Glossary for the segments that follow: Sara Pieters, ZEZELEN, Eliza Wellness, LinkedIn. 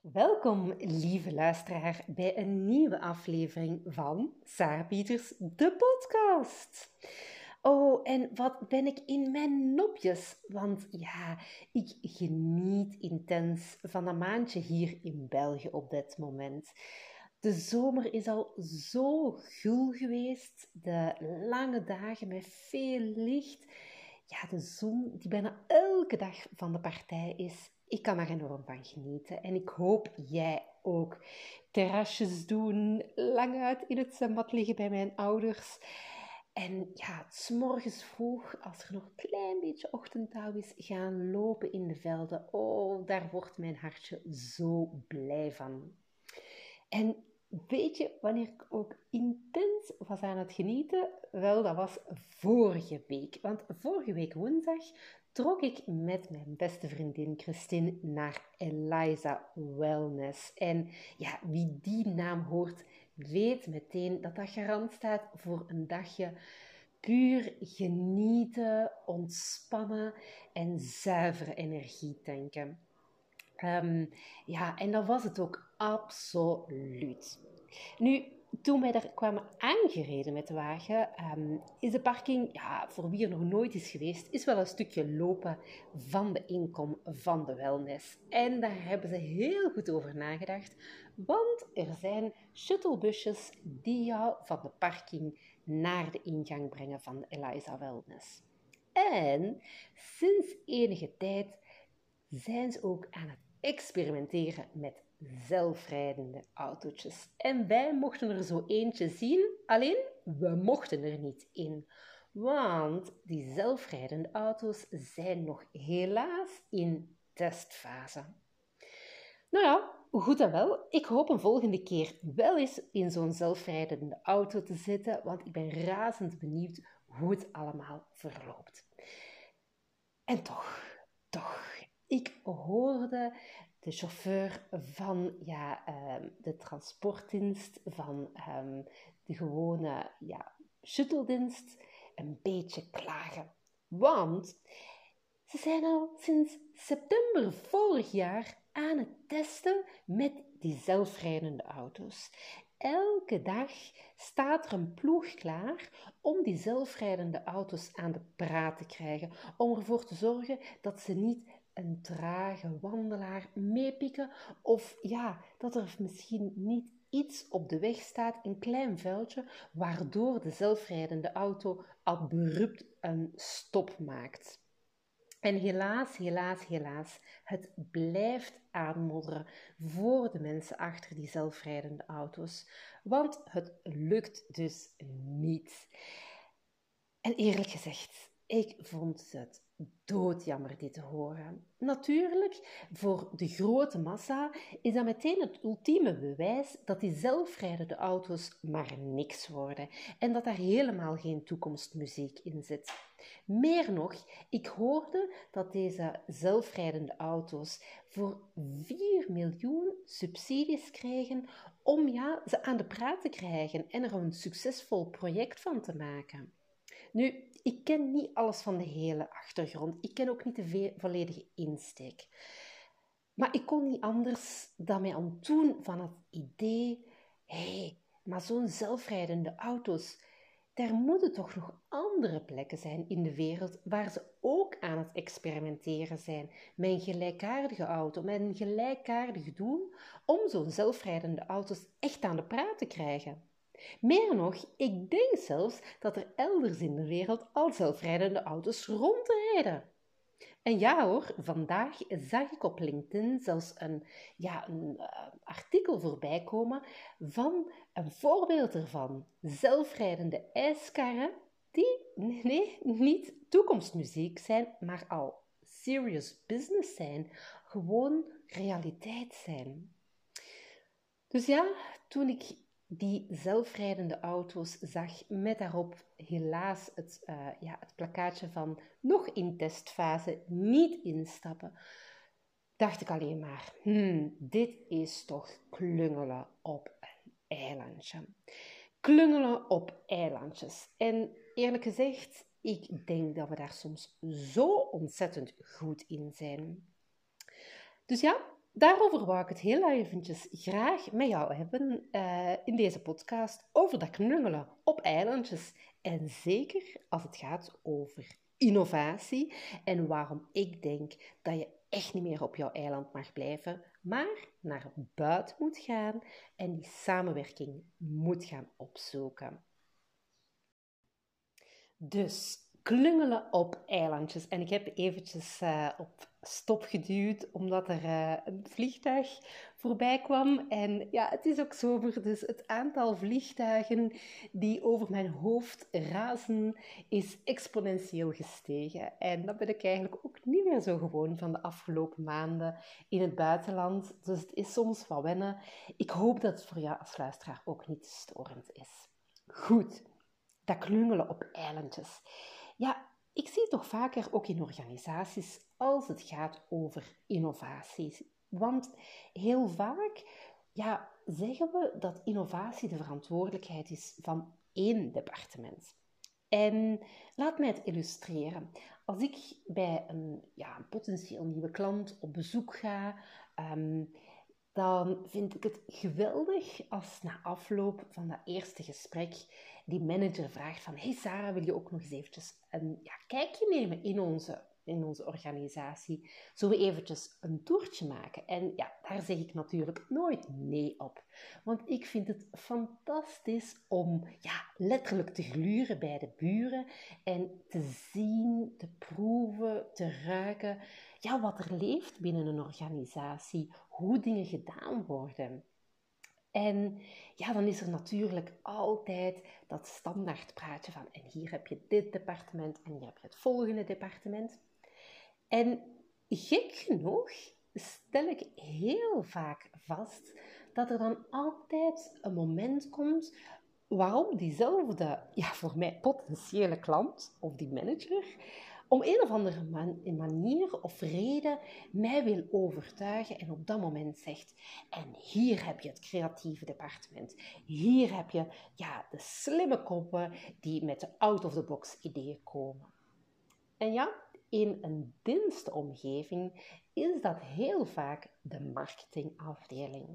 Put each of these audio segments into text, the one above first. Welkom, lieve luisteraar, bij een nieuwe aflevering van Sara Pieters, de podcast. Oh, en wat ben ik in mijn nopjes, want ja, ik geniet intens van een maandje hier in België op dit moment. De zomer is al zo gul geweest, de lange dagen met veel licht. Ja, de zon die bijna elke dag van de partij is. Ik kan daar enorm van genieten en ik hoop jij ook. Terrasjes doen, lang uit in het zwembad liggen bij mijn ouders. En ja, 's morgens vroeg, als er nog een klein beetje ochtenddauw is, gaan lopen in de velden. Oh, daar wordt mijn hartje zo blij van. En weet je wanneer ik ook intens was aan het genieten? Wel, dat was vorige week. Want vorige week woensdag trok ik met mijn beste vriendin Christine naar Eliza Wellness. En ja, wie die naam hoort, weet meteen dat dat garant staat voor een dagje puur genieten, ontspannen en zuivere energie tanken. Ja, en dat was het ook absoluut. Nu, toen wij daar kwamen aangereden met de wagen, is de parking, ja, voor wie er nog nooit is geweest, is wel een stukje lopen van de inkom van de wellness. En daar hebben ze heel goed over nagedacht, want er zijn shuttlebusjes die jou van de parking naar de ingang brengen van de Eliza Wellness. En sinds enige tijd zijn ze ook aan het experimenteren met zelfrijdende autootjes. En wij mochten er zo eentje zien, alleen we mochten er niet in. Want die zelfrijdende auto's zijn nog helaas in testfase. Nou ja, goed en wel. Ik hoop een volgende keer wel eens in zo'n zelfrijdende auto te zitten, want ik ben razend benieuwd hoe het allemaal verloopt. En toch, ik hoorde de chauffeur van de transportdienst, van de gewone shuttledienst, een beetje klagen. Want ze zijn al sinds september vorig jaar aan het testen met die zelfrijdende auto's. Elke dag staat er een ploeg klaar om die zelfrijdende auto's aan de praat te krijgen. Om ervoor te zorgen dat ze niet een trage wandelaar meepikken, of ja, dat er misschien niet iets op de weg staat, een klein vuiltje, waardoor de zelfrijdende auto abrupt een stop maakt. En helaas, het blijft aanmodderen voor de mensen achter die zelfrijdende auto's, want het lukt dus niet. En eerlijk gezegd, ik vond het doodjammer dit te horen. Natuurlijk, voor de grote massa is dat meteen het ultieme bewijs dat die zelfrijdende auto's maar niks worden en dat daar helemaal geen toekomstmuziek in zit. Meer nog, ik hoorde dat deze zelfrijdende auto's voor 4 miljoen subsidies kregen om ze aan de praat te krijgen en er een succesvol project van te maken. Nu, ik ken niet alles van de hele achtergrond. Ik ken ook niet de volledige insteek. Maar ik kon niet anders dan mij ontdoen van het idee: maar zo'n zelfrijdende auto's, daar moeten toch nog andere plekken zijn in de wereld waar ze ook aan het experimenteren zijn met een gelijkaardige auto, met een gelijkaardig doel, om zo'n zelfrijdende auto's echt aan de praat te krijgen. Meer nog, ik denk zelfs dat er elders in de wereld al zelfrijdende auto's rondrijden. En ja hoor, vandaag zag ik op LinkedIn zelfs een artikel voorbij komen van een voorbeeld ervan. Zelfrijdende ijskarren die, niet toekomstmuziek zijn, maar al serious business zijn, gewoon realiteit zijn. Dus ja, toen ik die zelfrijdende auto's zag met daarop helaas het plakkaatje van nog in testfase, niet instappen, dacht ik alleen maar, dit is toch klungelen op een eilandje. Klungelen op eilandjes. En eerlijk gezegd, ik denk dat we daar soms zo ontzettend goed in zijn. Dus ja, Daarover wou ik het heel eventjes graag met jou hebben in deze podcast over dat knungelen op eilandjes. En zeker als het gaat over innovatie en waarom ik denk dat je echt niet meer op jouw eiland mag blijven, maar naar buiten moet gaan en die samenwerking moet gaan opzoeken. Dus klungelen op eilandjes. En ik heb eventjes op stop geduwd, omdat er een vliegtuig voorbij kwam. En ja, het is ook zomer, dus het aantal vliegtuigen die over mijn hoofd razen, is exponentieel gestegen. En dat ben ik eigenlijk ook niet meer zo gewoon van de afgelopen maanden in het buitenland. Dus het is soms wat wennen. Ik hoop dat het voor jou als luisteraar ook niet storend is. Goed, dat klungelen op eilandjes. Ja, ik zie het toch vaker ook in organisaties als het gaat over innovaties. Want heel vaak zeggen we dat innovatie de verantwoordelijkheid is van één departement. En laat mij het illustreren. Als ik bij een potentieel nieuwe klant op bezoek ga, dan vind ik het geweldig als na afloop van dat eerste gesprek die manager vraagt van: hey Sara, wil je ook nog eens eventjes een kijkje nemen in onze organisatie? Zullen we eventjes een toertje maken? En ja, daar zeg ik natuurlijk nooit nee op. Want ik vind het fantastisch om letterlijk te gluren bij de buren en te zien, te proeven, te ruiken wat er leeft binnen een organisatie, hoe dingen gedaan worden. En dan is er natuurlijk altijd dat standaard praatje van: en hier heb je dit departement en hier heb je het volgende departement. En gek genoeg stel ik heel vaak vast dat er dan altijd een moment komt waarop diezelfde, voor mij potentiële klant of die manager, om een of andere manier of reden mij wil overtuigen en op dat moment zegt: en hier heb je het creatieve departement. Hier heb je de slimme koppen die met de out-of-the-box ideeën komen. En in een dienstomgeving is dat heel vaak de marketingafdeling.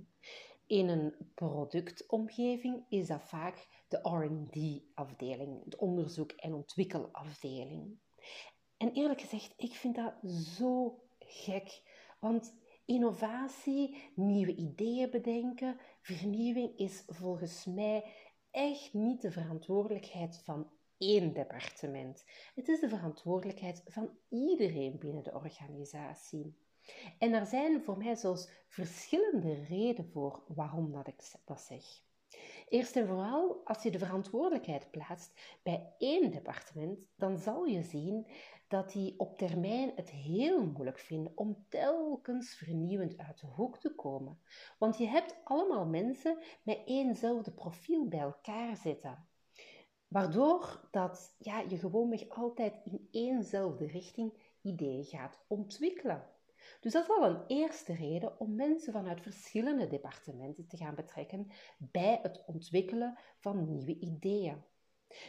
In een productomgeving is dat vaak de R&D-afdeling, de onderzoek- en ontwikkelafdeling. En eerlijk gezegd, ik vind dat zo gek. Want innovatie, nieuwe ideeën bedenken, vernieuwing is volgens mij echt niet de verantwoordelijkheid van één departement. Het is de verantwoordelijkheid van iedereen binnen de organisatie. En er zijn voor mij zelfs verschillende redenen voor waarom dat ik dat zeg. Eerst en vooral, als je de verantwoordelijkheid plaatst bij één departement, dan zal je zien dat die op termijn het heel moeilijk vinden om telkens vernieuwend uit de hoek te komen. Want je hebt allemaal mensen met éénzelfde profiel bij elkaar zitten. Waardoor dat, je gewoonweg altijd in éénzelfde richting ideeën gaat ontwikkelen. Dus dat is al een eerste reden om mensen vanuit verschillende departementen te gaan betrekken bij het ontwikkelen van nieuwe ideeën.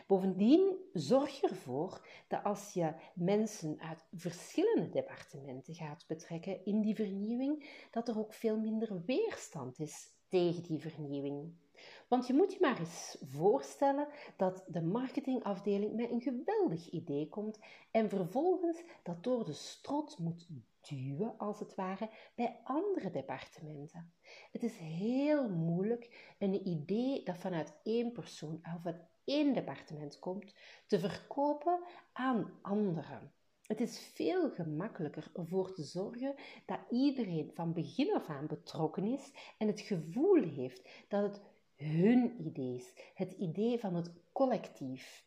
Bovendien zorg je ervoor dat als je mensen uit verschillende departementen gaat betrekken in die vernieuwing, dat er ook veel minder weerstand is tegen die vernieuwing. Want je moet je maar eens voorstellen dat de marketingafdeling met een geweldig idee komt en vervolgens dat door de strot moet duwen, als het ware, bij andere departementen. Het is heel moeilijk een idee dat vanuit één persoon of uit één departement komt, te verkopen aan anderen. Het is veel gemakkelijker ervoor te zorgen dat iedereen van begin af aan betrokken is en het gevoel heeft dat het hun idee is, het idee van het collectief.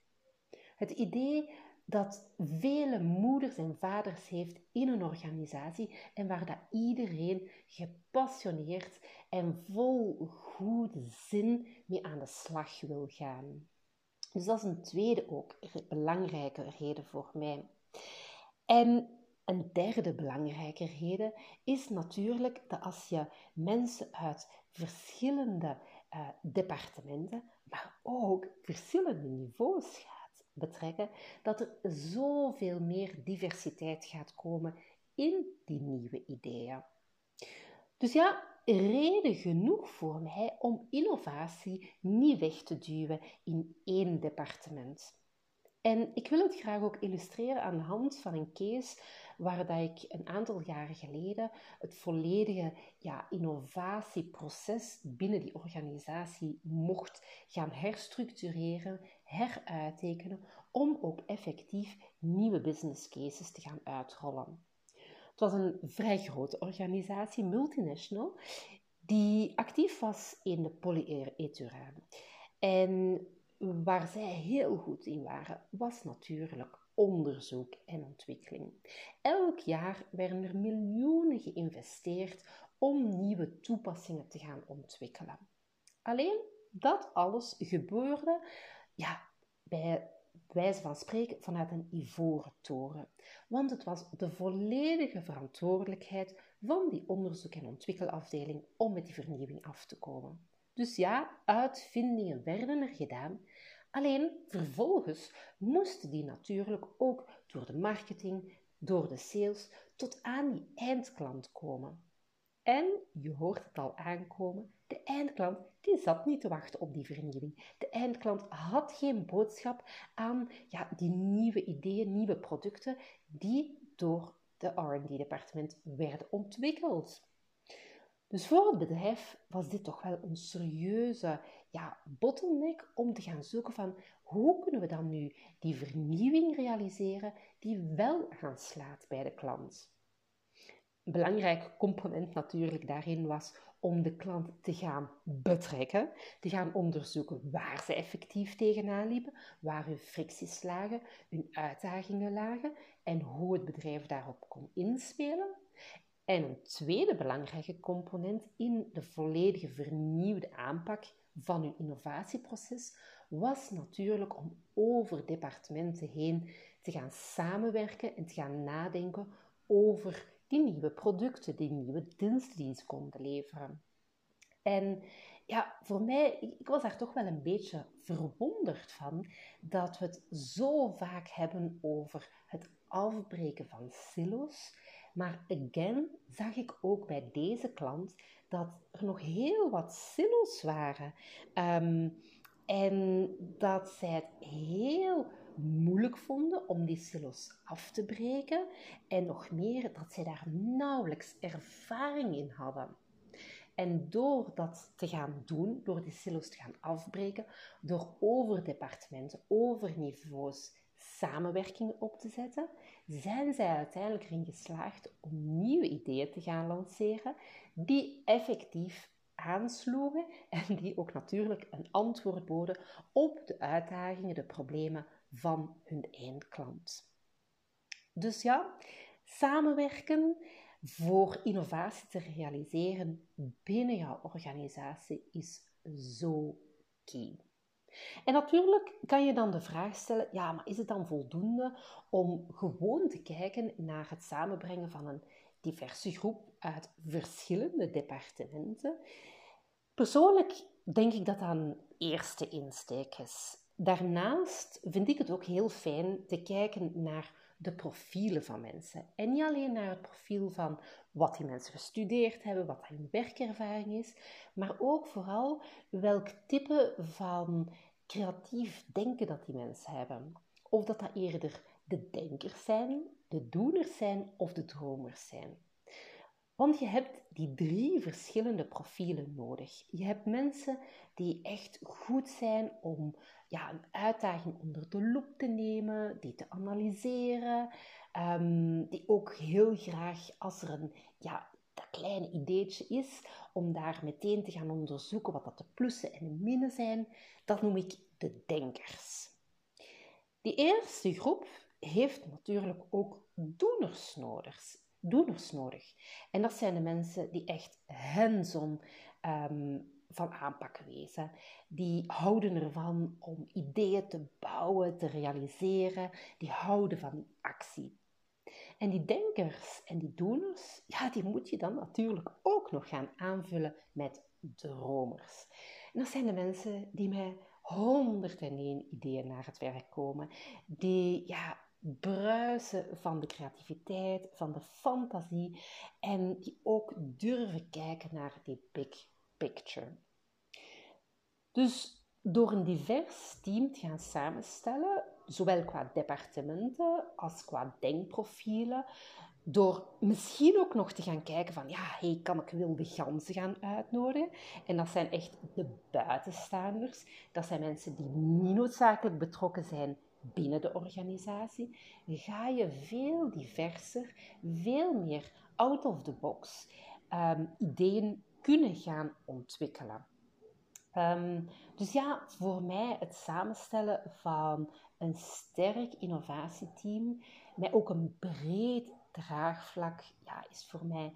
Het idee dat vele moeders en vaders heeft in een organisatie en waar dat iedereen gepassioneerd en vol goede zin mee aan de slag wil gaan. Dus dat is een tweede ook belangrijke reden voor mij. En een derde belangrijke reden is natuurlijk dat als je mensen uit verschillende departementen, maar ook verschillende niveaus gaat betrekken, dat er zoveel meer diversiteit gaat komen in die nieuwe ideeën. Dus ja, reden genoeg voor mij om innovatie niet weg te duwen in één departement. En ik wil het graag ook illustreren aan de hand van een case waar dat ik een aantal jaren geleden het volledige innovatieproces binnen die organisatie mocht gaan herstructureren, heruittekenen, om ook effectief nieuwe business cases te gaan uitrollen. Het was een vrij grote organisatie, multinational, die actief was in de polyetheraan. En waar zij heel goed in waren, was natuurlijk onderzoek en ontwikkeling. Elk jaar werden er miljoenen geïnvesteerd om nieuwe toepassingen te gaan ontwikkelen. Alleen dat alles gebeurde bij wijze van spreken vanuit een ivoren toren. Want het was de volledige verantwoordelijkheid van die onderzoek- en ontwikkelafdeling om met die vernieuwing af te komen. Dus ja, uitvindingen werden er gedaan. Alleen vervolgens moesten die natuurlijk ook door de marketing, door de sales, tot aan die eindklant komen. En, je hoort het al aankomen, de eindklant die zat niet te wachten op die vernieuwing. De eindklant had geen boodschap aan die nieuwe ideeën, nieuwe producten die door de R&D-departement werden ontwikkeld. Dus voor het bedrijf was dit toch wel een serieuze bottleneck om te gaan zoeken van hoe kunnen we dan nu die vernieuwing realiseren die wel aanslaat bij de klant. Een belangrijk component natuurlijk daarin was om de klant te gaan betrekken, te gaan onderzoeken waar ze effectief tegenaan liepen, waar hun fricties lagen, hun uitdagingen lagen en hoe het bedrijf daarop kon inspelen. En een tweede belangrijke component in de volledige vernieuwde aanpak van uw innovatieproces was natuurlijk om over departementen heen te gaan samenwerken en te gaan nadenken over die nieuwe producten, die nieuwe diensten die ze konden leveren. En voor mij, ik was daar toch wel een beetje verwonderd van dat we het zo vaak hebben over het afbreken van silo's. Maar again zag ik ook bij deze klant dat er nog heel wat silo's waren. En dat zij het heel moeilijk vonden om die silo's af te breken. En nog meer dat zij daar nauwelijks ervaring in hadden. En door dat te gaan doen, door die silo's te gaan afbreken, door over departementen, over niveaus samenwerkingen op te zetten, zijn zij uiteindelijk erin geslaagd om nieuwe ideeën te gaan lanceren die effectief aansloegen en die ook natuurlijk een antwoord boden op de uitdagingen, de problemen van hun eindklant. Dus ja, samenwerken voor innovatie te realiseren binnen jouw organisatie is zo key. En natuurlijk kan je dan de vraag stellen, maar is het dan voldoende om gewoon te kijken naar het samenbrengen van een diverse groep uit verschillende departementen? Persoonlijk denk ik dat dat een eerste insteek is. Daarnaast vind ik het ook heel fijn te kijken naar de profielen van mensen. En niet alleen naar het profiel van wat die mensen gestudeerd hebben, wat hun werkervaring is, maar ook vooral welk type van creatief denken dat die mensen hebben. Of dat eerder de denkers zijn, de doeners zijn of de dromers zijn. Want je hebt die drie verschillende profielen nodig. Je hebt mensen die echt goed zijn om een uitdaging onder de loep te nemen, die te analyseren, die ook heel graag als er een dat kleine ideetje is, om daar meteen te gaan onderzoeken wat dat de plussen en de minnen zijn. Dat noem ik de denkers. Die eerste groep heeft natuurlijk ook doeners nodig. En dat zijn de mensen die echt hands-on van aanpak wezen. Die houden ervan om ideeën te bouwen, te realiseren. Die houden van die actie. En die denkers en die doeners, die moet je dan natuurlijk ook nog gaan aanvullen met dromers. En dat zijn de mensen die met 101 ideeën naar het werk komen. Die bruisen van de creativiteit, van de fantasie en die ook durven kijken naar die big picture. Dus door een divers team te gaan samenstellen, zowel qua departementen als qua denkprofielen, door misschien ook nog te gaan kijken van, ja, hey, kan ik wilde ganzen gaan uitnodigen? En dat zijn echt de buitenstaanders. Dat zijn mensen die niet noodzakelijk betrokken zijn binnen de organisatie. Ga je veel diverser, veel meer out of the box ideeën kunnen gaan ontwikkelen. Dus ja, voor mij het samenstellen van een sterk innovatieteam, met ook een breed draagvlak, ja, is voor mij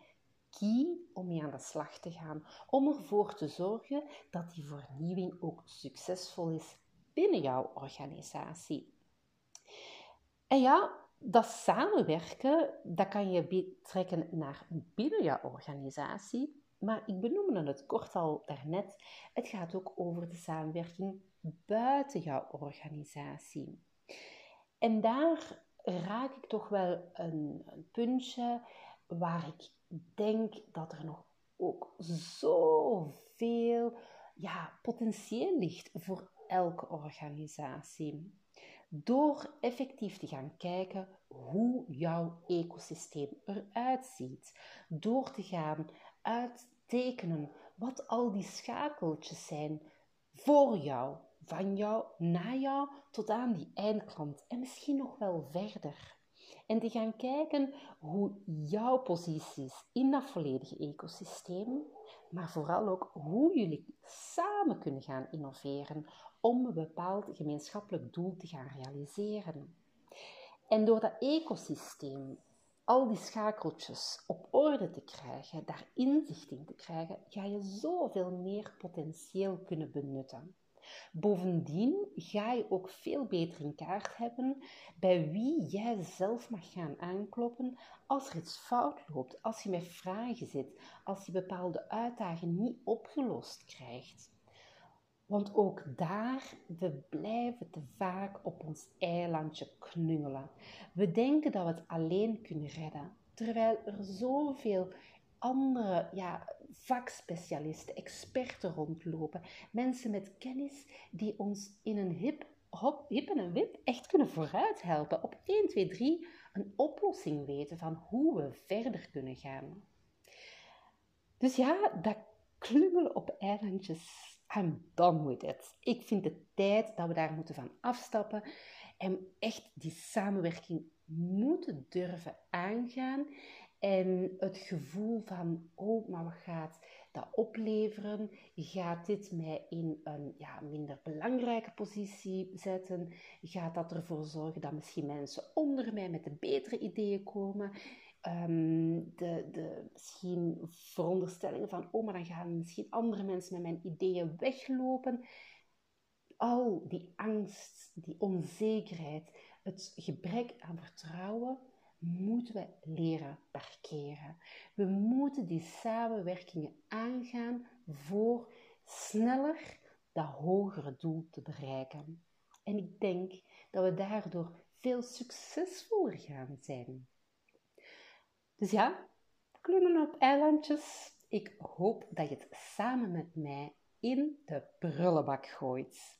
key om mee aan de slag te gaan. Om ervoor te zorgen dat die vernieuwing ook succesvol is binnen jouw organisatie. En ja, dat samenwerken, dat kan je betrekken naar binnen jouw organisatie. Maar ik benoemde het kort al daarnet, het gaat ook over de samenwerking buiten jouw organisatie. En daar raak ik toch wel een puntje waar ik denk dat er nog ook zoveel potentieel ligt voor elke organisatie. Door effectief te gaan kijken hoe jouw ecosysteem eruit ziet. Door te gaan uittekenen wat al die schakeltjes zijn voor jou, van jou, na jou, tot aan die eindklant en misschien nog wel verder. En te gaan kijken hoe jouw positie is in dat volledige ecosysteem, maar vooral ook hoe jullie samen kunnen gaan innoveren om een bepaald gemeenschappelijk doel te gaan realiseren. En door dat ecosysteem, al die schakeltjes op orde te krijgen, daar inzicht in te krijgen, ga je zoveel meer potentieel kunnen benutten. Bovendien ga je ook veel beter in kaart hebben bij wie jij zelf mag gaan aankloppen als er iets fout loopt, als je met vragen zit, als je bepaalde uitdagingen niet opgelost krijgt. Want ook daar, we blijven te vaak op ons eilandje knungelen. We denken dat we het alleen kunnen redden, terwijl er zoveel andere vakspecialisten, experten rondlopen. Mensen met kennis die ons in een hip en een wip echt kunnen vooruit helpen. Op 1, 2, 3 een oplossing weten van hoe we verder kunnen gaan. Dus ja, dat klungelen op eilandjes. I'm done with it. Ik vind het tijd dat we daar moeten van afstappen en echt die samenwerking moeten durven aangaan. En het gevoel van, oh, maar wat gaat dat opleveren? Gaat dit mij in een minder belangrijke positie zetten? Gaat dat ervoor zorgen dat misschien mensen onder mij met de betere ideeën komen? Misschien veronderstellingen van, oh, maar dan gaan misschien andere mensen met mijn ideeën weglopen. Al die angst, die onzekerheid, het gebrek aan vertrouwen moeten we leren parkeren. We moeten die samenwerkingen aangaan voor sneller dat hogere doel te bereiken. En ik denk dat we daardoor veel succesvoller gaan zijn. Dus ja, klungelen op eilandjes. Ik hoop dat je het samen met mij in de prullenbak gooit.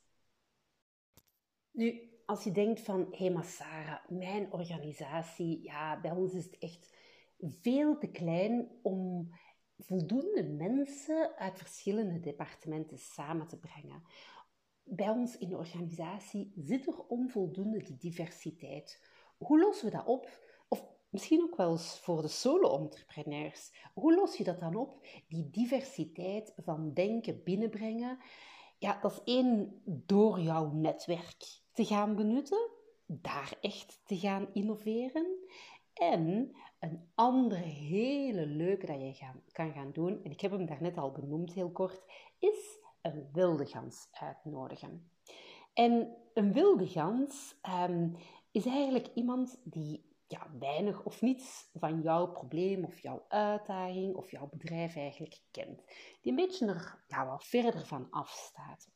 Nu, als je denkt van, hé, maar Sara, mijn organisatie, bij ons is het echt veel te klein om voldoende mensen uit verschillende departementen samen te brengen. Bij ons in de organisatie zit er onvoldoende die diversiteit. Hoe lossen we dat op? Misschien ook wel eens voor de solo-entrepreneurs. Hoe los je dat dan op? Die diversiteit van denken binnenbrengen. Ja, dat is één, door jouw netwerk te gaan benutten. Daar echt te gaan innoveren. En een andere hele leuke dat je kan gaan doen, en ik heb hem daarnet al benoemd heel kort, is een wilde gans uitnodigen. En een wilde gans is eigenlijk iemand die weinig of niets van jouw probleem of jouw uitdaging of jouw bedrijf eigenlijk kent. Die een beetje er wel verder van afstaat.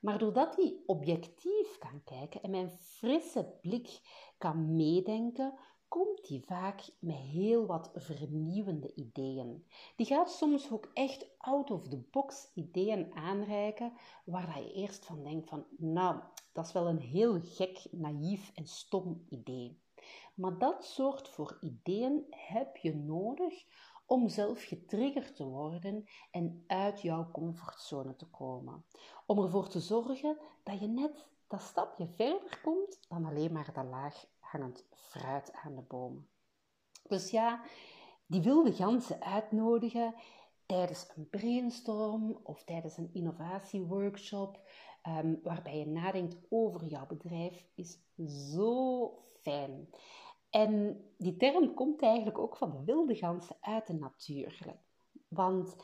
Maar doordat hij objectief kan kijken en met een frisse blik kan meedenken, komt die vaak met heel wat vernieuwende ideeën. Die gaat soms ook echt out-of-the-box ideeën aanreiken, waar je eerst van denkt van, nou, dat is wel een heel gek, naïef en stom idee. Maar dat soort voor ideeën heb je nodig om zelf getriggerd te worden en uit jouw comfortzone te komen. Om ervoor te zorgen dat je net dat stapje verder komt dan alleen maar dat laag hangend fruit aan de boom. Dus ja, die wilde ganzen uitnodigen tijdens een brainstorm of tijdens een innovatieworkshop, waarbij je nadenkt over jouw bedrijf, is zo fijn. En die term komt eigenlijk ook van de wilde ganzen uit de natuur. Want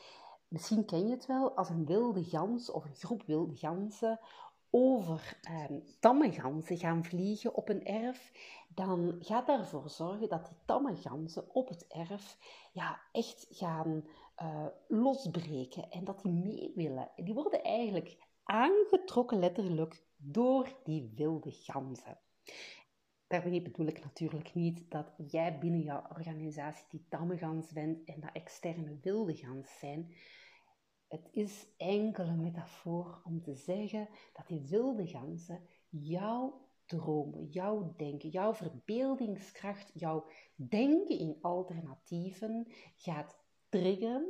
misschien ken je het wel, als een wilde gans of een groep wilde ganzen over tamme ganzen gaan vliegen op een erf, dan gaat daarvoor zorgen dat die tamme ganzen op het erf echt gaan losbreken en dat die mee willen. En die worden eigenlijk aangetrokken letterlijk door die wilde ganzen. Daarmee bedoel ik natuurlijk niet dat jij binnen jouw organisatie die tamme gans bent en dat externe wilde gans zijn. Het is enkel een metafoor om te zeggen dat die wilde ganzen jouw dromen, jouw denken, jouw verbeeldingskracht, jouw denken in alternatieven gaat triggeren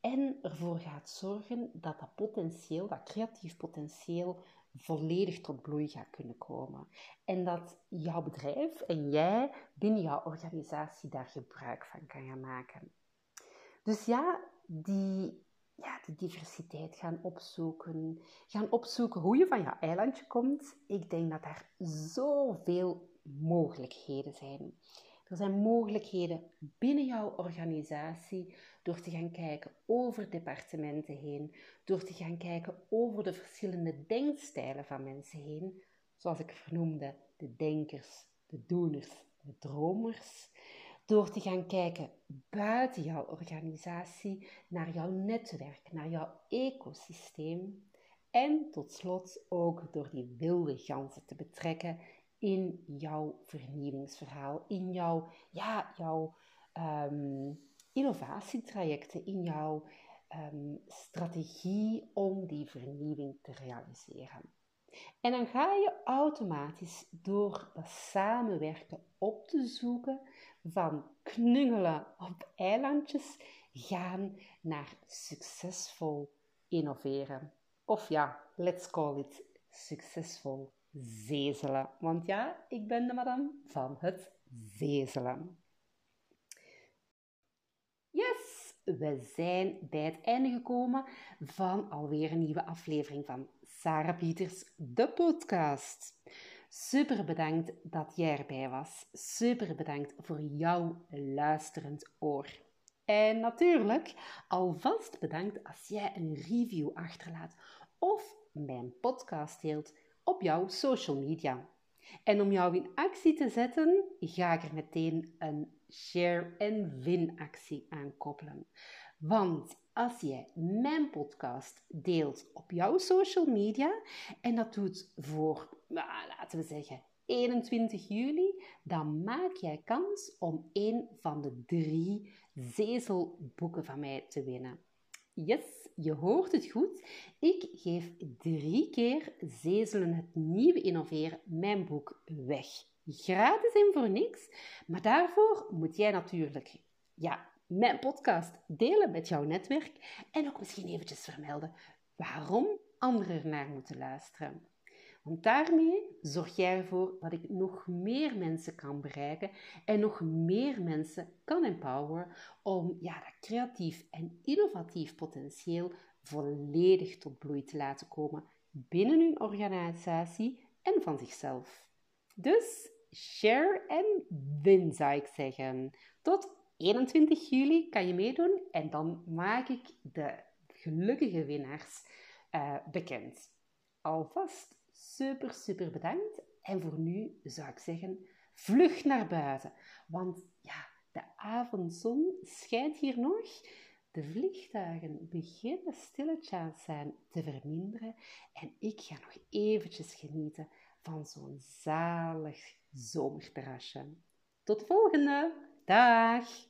en ervoor gaat zorgen dat dat potentieel, dat creatief potentieel, volledig tot bloei gaat kunnen komen. En dat jouw bedrijf en jij binnen jouw organisatie daar gebruik van kan gaan maken. Dus ja, die diversiteit gaan opzoeken hoe je van jouw eilandje komt. Ik denk dat daar zoveel mogelijkheden zijn. Er zijn mogelijkheden binnen jouw organisatie door te gaan kijken over departementen heen, door te gaan kijken over de verschillende denkstijlen van mensen heen, zoals ik vernoemde, de denkers, de doeners, de dromers. Door te gaan kijken buiten jouw organisatie, naar jouw netwerk, naar jouw ecosysteem. En tot slot ook door die wilde ganzen te betrekken in jouw vernieuwingsverhaal, in jouw innovatietrajecten, in jouw strategie om die vernieuwing te realiseren. En dan ga je automatisch door dat samenwerken op te zoeken, van knungelen op eilandjes gaan naar succesvol innoveren. Of ja, let's call it succesvol zezelen. Want ja, ik ben de madame van het zezelen. Yes, we zijn bij het einde gekomen van alweer een nieuwe aflevering van Sara Pieters, de podcast. Super bedankt dat jij erbij was. Super bedankt voor jouw luisterend oor. En natuurlijk, alvast bedankt als jij een review achterlaat of mijn podcast deelt op jouw social media. En om jou in actie te zetten, ga ik er meteen een share- en win-actie aan koppelen. Want als jij mijn podcast deelt op jouw social media en dat doet voor, laten we zeggen, 21 juli, dan maak jij kans om een van de 3 zezelboeken van mij te winnen. Yes, je hoort het goed. Ik geef 3 keer Zezelen, het nieuwe innoveren, mijn boek weg. Gratis en voor niks. Maar daarvoor moet jij natuurlijk mijn podcast delen met jouw netwerk en ook misschien eventjes vermelden waarom anderen ernaar moeten luisteren. Want daarmee zorg jij ervoor dat ik nog meer mensen kan bereiken en nog meer mensen kan empoweren om dat creatief en innovatief potentieel volledig tot bloei te laten komen binnen hun organisatie en van zichzelf. Dus share en win, zou ik zeggen. Tot 21 juli kan je meedoen en dan maak ik de gelukkige winnaars bekend. Alvast super, super bedankt. En voor nu zou ik zeggen, vlug naar buiten. Want de avondzon schijnt hier nog. De vliegtuigen beginnen stilletjes aan zijn te verminderen. En ik ga nog eventjes genieten van zo'n zalig zomerterrasje. Tot de volgende! Dag!